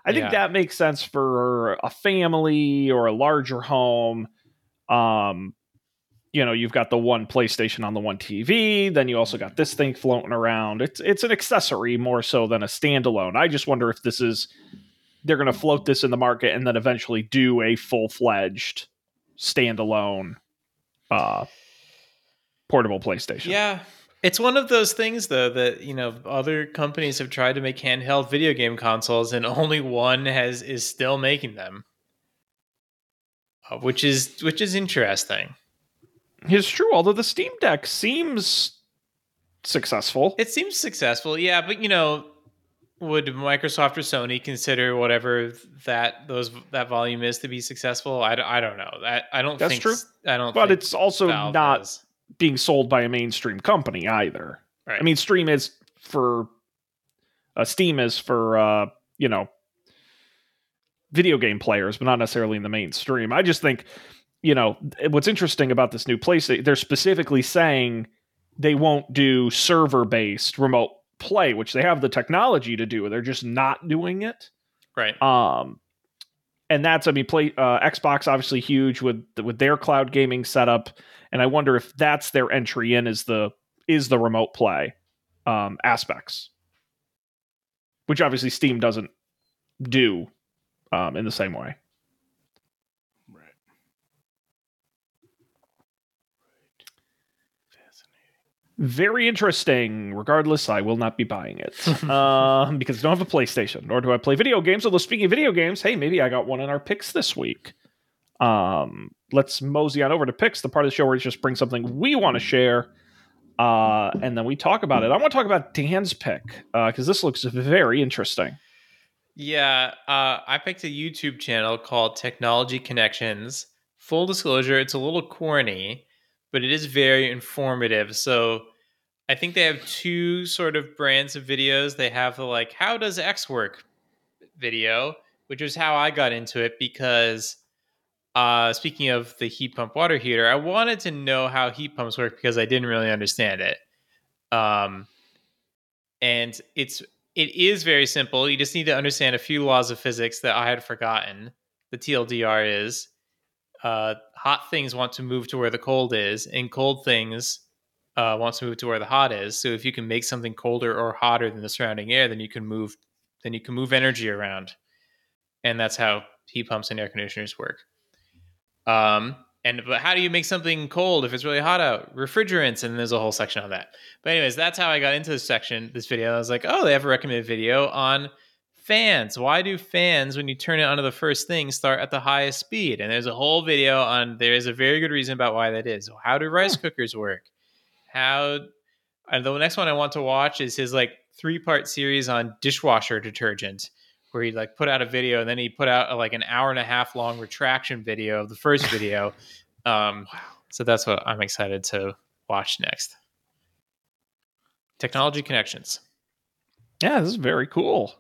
I think yeah. that makes sense for a family or a larger home. Um. You know, you've got the one PlayStation on the one T V. Then you also got this thing floating around. It's it's an accessory more so than a standalone. I just wonder if this is... They're going to float this in the market and then eventually do a full-fledged standalone uh, portable PlayStation. Yeah. It's one of those things, though, that, you know, other companies have tried to make handheld video game consoles and only one has is still making them, uh, which is which is interesting. It's true, although the Steam Deck seems successful. It seems successful, yeah, but, you know, would Microsoft or Sony consider whatever that those that volume is to be successful? I, I don't know. I, I don't That's think... That's true. I don't but think it's also Valve not is. being sold by a mainstream company either. Right. I mean, Steam is for... Uh, Steam is for, uh, you know, video game players, but not necessarily in the mainstream. I just think... You know, what's interesting about this new PlayStation, they're specifically saying they won't do server-based remote play, which they have the technology to do. They're just not doing it. Right. Um, and that's, I mean, play, uh, Xbox obviously huge with with their cloud gaming setup. And I wonder if that's their entry in is the is the remote play um, aspects, which obviously Steam doesn't do um, in the same way. Very interesting. Regardless, I will not be buying it um, because I don't have a PlayStation, nor do I play video games. Although speaking of video games, hey, maybe I got one in our picks this week. Um, let's mosey on over to picks, the part of the show where we just bring something we want to share, uh, and then we talk about it. I want to talk about Dan's pick because uh, this looks very interesting. Yeah, uh, I picked a YouTube channel called Technology Connections. Full disclosure, it's a little corny, but it is very informative. So I think they have two sort of brands of videos. They have the like, how does X work video, which is how I got into it because uh, speaking of the heat pump water heater, I wanted to know how heat pumps work because I didn't really understand it. Um, and it's it is very simple. You just need to understand a few laws of physics that I had forgotten. The T L D R is uh, hot things want to move to where the cold is, and cold things... Uh, wants to move to where the hot is. So if you can make something colder or hotter than the surrounding air, then you can move, then you can move energy around, and that's how heat pumps and air conditioners work. Um, and but how do you make something cold if it's really hot out? Refrigerants, and there's a whole section on that. But anyways, that's how I got into this section, this video. I was like, oh, they have a recommended video on fans. Why do fans, when you turn it onto the first thing, start at the highest speed? And there's a whole video on. There is a very good reason about why that is. How do rice hmm. cookers work? How and the next one I want to watch is his like three part series on dishwasher detergent, where he like put out a video and then he put out a, like an hour and a half long retraction video of the first video. Um, wow. So that's what I'm excited to watch next. Technology Connections. Yeah, this is very cool.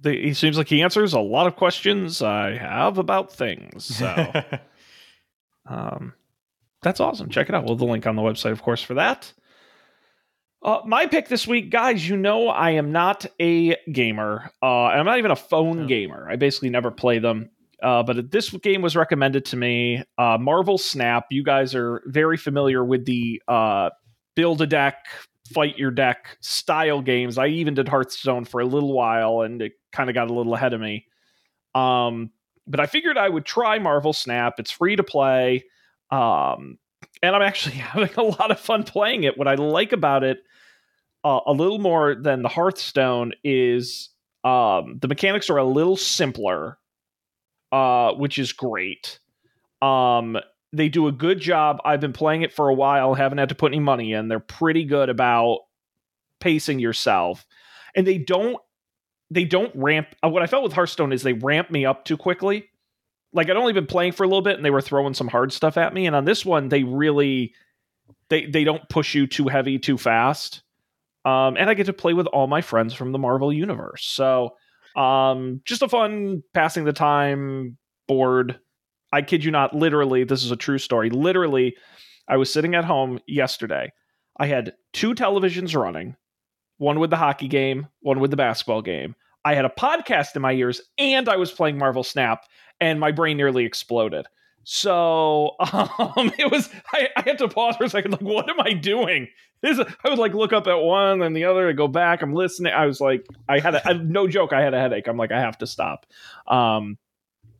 The, he seems like he answers a lot of questions I have about things. So, um, That's awesome. Check it out. We'll have the link on the website, of course, for that. Uh, my pick this week, guys, you know I am not a gamer. Uh, and I'm not even a phone no. gamer. I basically never play them. Uh, but this game was recommended to me. Uh, Marvel Snap. You guys are very familiar with the uh, build a deck, fight your deck style games. I even did Hearthstone for a little while, and it kind of got a little ahead of me. Um, but I figured I would try Marvel Snap. It's free to play. Um, and I'm actually having a lot of fun playing it. What I like about it Uh, a little more than the Hearthstone is um, the mechanics are a little simpler, uh, which is great. Um, they do a good job. I've been playing it for a while, haven't had to put any money in. They're pretty good about pacing yourself, and they don't they don't ramp. Uh, what I felt with Hearthstone is they ramp me up too quickly. Like, I'd only been playing for a little bit, and they were throwing some hard stuff at me. And on this one, they really they they don't push you too heavy too fast. Um, and I get to play with all my friends from the Marvel universe. So um, just a fun passing the time board. I kid you not. Literally, this is a true story. Literally, I was sitting at home yesterday. I had two televisions running, one with the hockey game, one with the basketball game. I had a podcast in my ears, and I was playing Marvel Snap, and my brain nearly exploded. So um, it was, I, I had to pause for a second. Like, what am I doing? This is, I would like look up at one and the other and go back. I'm listening. I was like, I had a, I, no joke. I had a headache. I'm like, I have to stop. Um,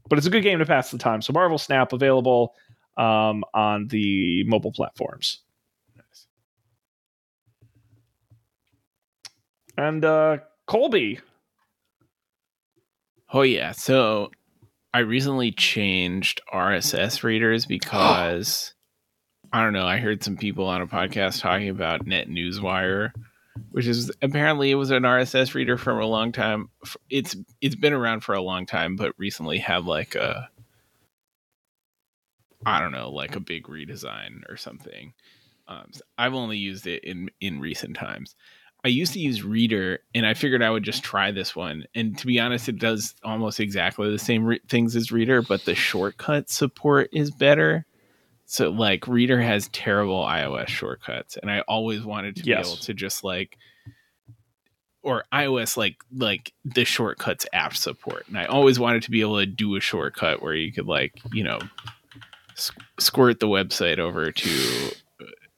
but it's a good game to pass the time. So Marvel Snap available um, on the mobile platforms. Nice. And uh, Colby. Oh yeah. So I recently changed R S S readers because I don't know. I heard some people on a podcast talking about NetNewsWire, which is apparently it was an R S S reader from a long time. It's it's been around for a long time, but recently had like a I don't know, like a big redesign or something. Um, so I've only used it in in recent times. I used to use Reader, and I figured I would just try this one. And to be honest, it does almost exactly the same re- things as Reader, but the shortcut support is better. So, like, Reader has terrible iOS shortcuts, and I always wanted to yes. be able to just, like, or iOS, like, like the shortcuts app support. And I always wanted to be able to do a shortcut where you could, like, you know, squ- squirt the website over to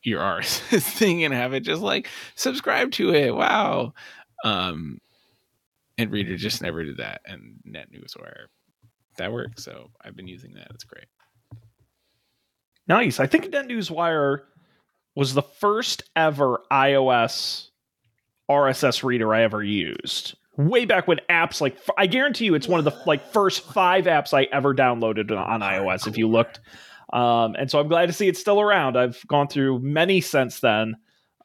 your R S S thing and have it just like subscribe to it. Wow. Um, and Reader just never did that. And NetNewsWire, that works. So I've been using that. It's great. Nice. I think NetNewsWire was the first ever iOS R S S reader I ever used. Way back when apps like, I guarantee you, it's one of the like first five apps I ever downloaded on iOS. If you looked, Um, and so I'm glad to see it's still around. I've gone through many since then.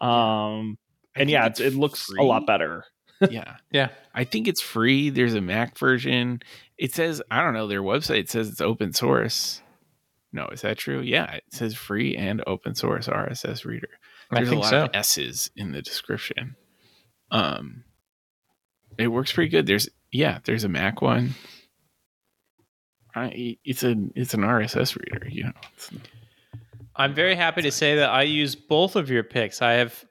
Um, and yeah, it, it looks free. a lot better. yeah. Yeah. I think it's free. There's a Mac version. It says, I don't know, their website says it's open source. No, is that true? Yeah. It says free and open source R S S reader. There's I think a lot so. of S's in the description. Um, it works pretty good. There's, yeah, there's a Mac one. I, it's a it's an R S S reader, you know. It's, I'm very happy to say that I use both of your picks. I have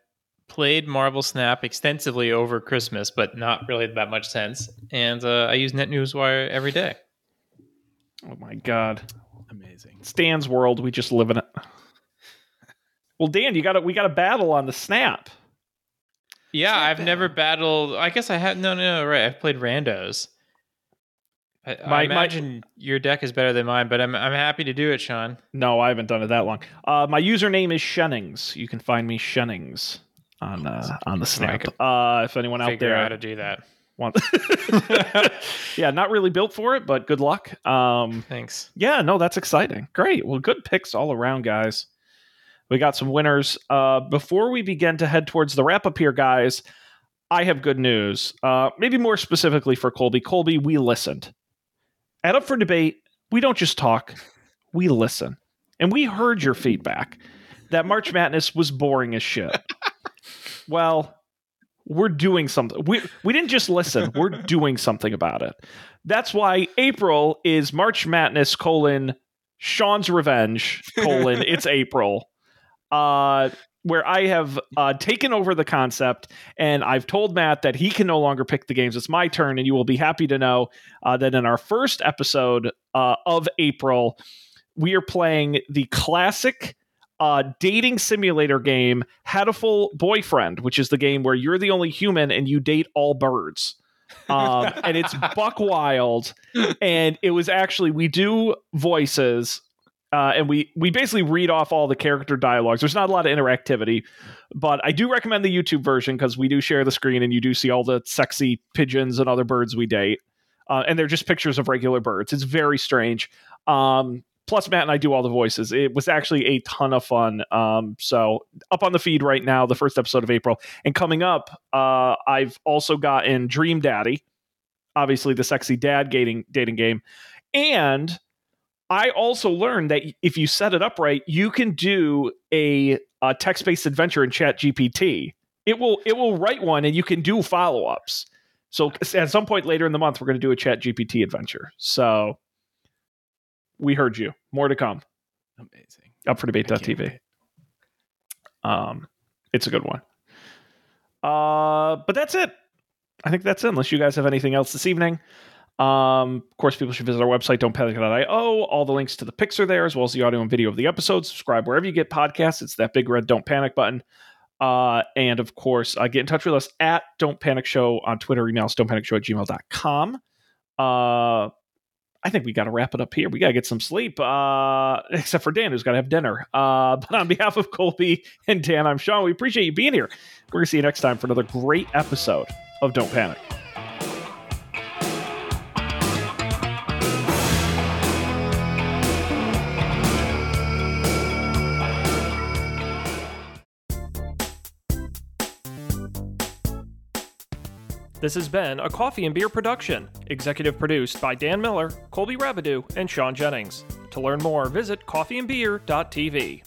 played Marvel Snap extensively over Christmas, but not really that much since. And uh, I use NetNewsWire every day. Oh my god, amazing! It's Dan's world. We just live in it. Well, Dan, you got it. We got a battle on the Snap. Yeah, I've bad. never battled. I guess I had no, no, no, right. I've played randos. I, my, I imagine my, your deck is better than mine, but I'm I'm happy to do it, Sean. No, I haven't done it that long. Uh, my username is Shennings. You can find me Shennings on uh, on the Snap. Uh, if anyone out there out how to do that, wants yeah, not really built for it, but good luck. Um, Thanks. Yeah, no, that's exciting. Great. Well, good picks all around, guys. We got some winners. Uh, before we begin to head towards the wrap up here, guys, I have good news. Uh, maybe more specifically for Colby. Colby, we listened. At Up for Debate, we don't just talk, we listen. And we heard your feedback that March Madness was boring as shit. Well, we're doing something. We we didn't just listen, we're doing something about it. That's why April is March Madness colon Sean's Revenge colon it's April. Uh, where I have uh, taken over the concept, and I've told Matt that he can no longer pick the games. It's my turn, and you will be happy to know uh, that in our first episode uh, of April, we are playing the classic uh, dating simulator game, Hatoful Boyfriend, which is the game where you're the only human and you date all birds. Um, and it's buck wild. And it was actually, we do voices. Uh, and we, we basically read off all the character dialogues. There's not a lot of interactivity, but I do recommend the YouTube version because we do share the screen and you do see all the sexy pigeons and other birds we date. Uh, and they're just pictures of regular birds. It's very strange. Um, plus, Matt and I do all the voices. It was actually a ton of fun. Um, so up on the feed right now, the first episode of April. And coming up, uh, I've also gotten Dream Daddy, obviously the sexy dad dating, dating game. And I also learned that if you set it up right, you can do a, a text-based adventure in ChatGPT. It will it will write one, and you can do follow-ups. So at some point later in the month, we're going to do a ChatGPT adventure. So we heard you. More to come. Amazing. Up for debate dot t v. Um, it's a good one. Uh, but that's it. I think that's it, unless you guys have anything else this evening. Um, of course, people should visit our website, don't panic dot i o. All the links to the pics are there, as well as the audio and video of the episode. Subscribe wherever you get podcasts. It's that big red Don't Panic button. Uh, and of course, uh, get in touch with us at Don't Panic Show on Twitter. Email us don't panic show at gmail dot com. Uh, I think we got to wrap it up here. We got to get some sleep, uh, except for Dan, who's got to have dinner. Uh, but on behalf of Colby and Dan, I'm Sean. We appreciate you being here. We're going to see you next time for another great episode of Don't Panic. This has been a Coffee and Beer production, executive produced by Dan Miller, Colby Rabideau, and Sean Jennings. To learn more, visit coffee and beer dot t v.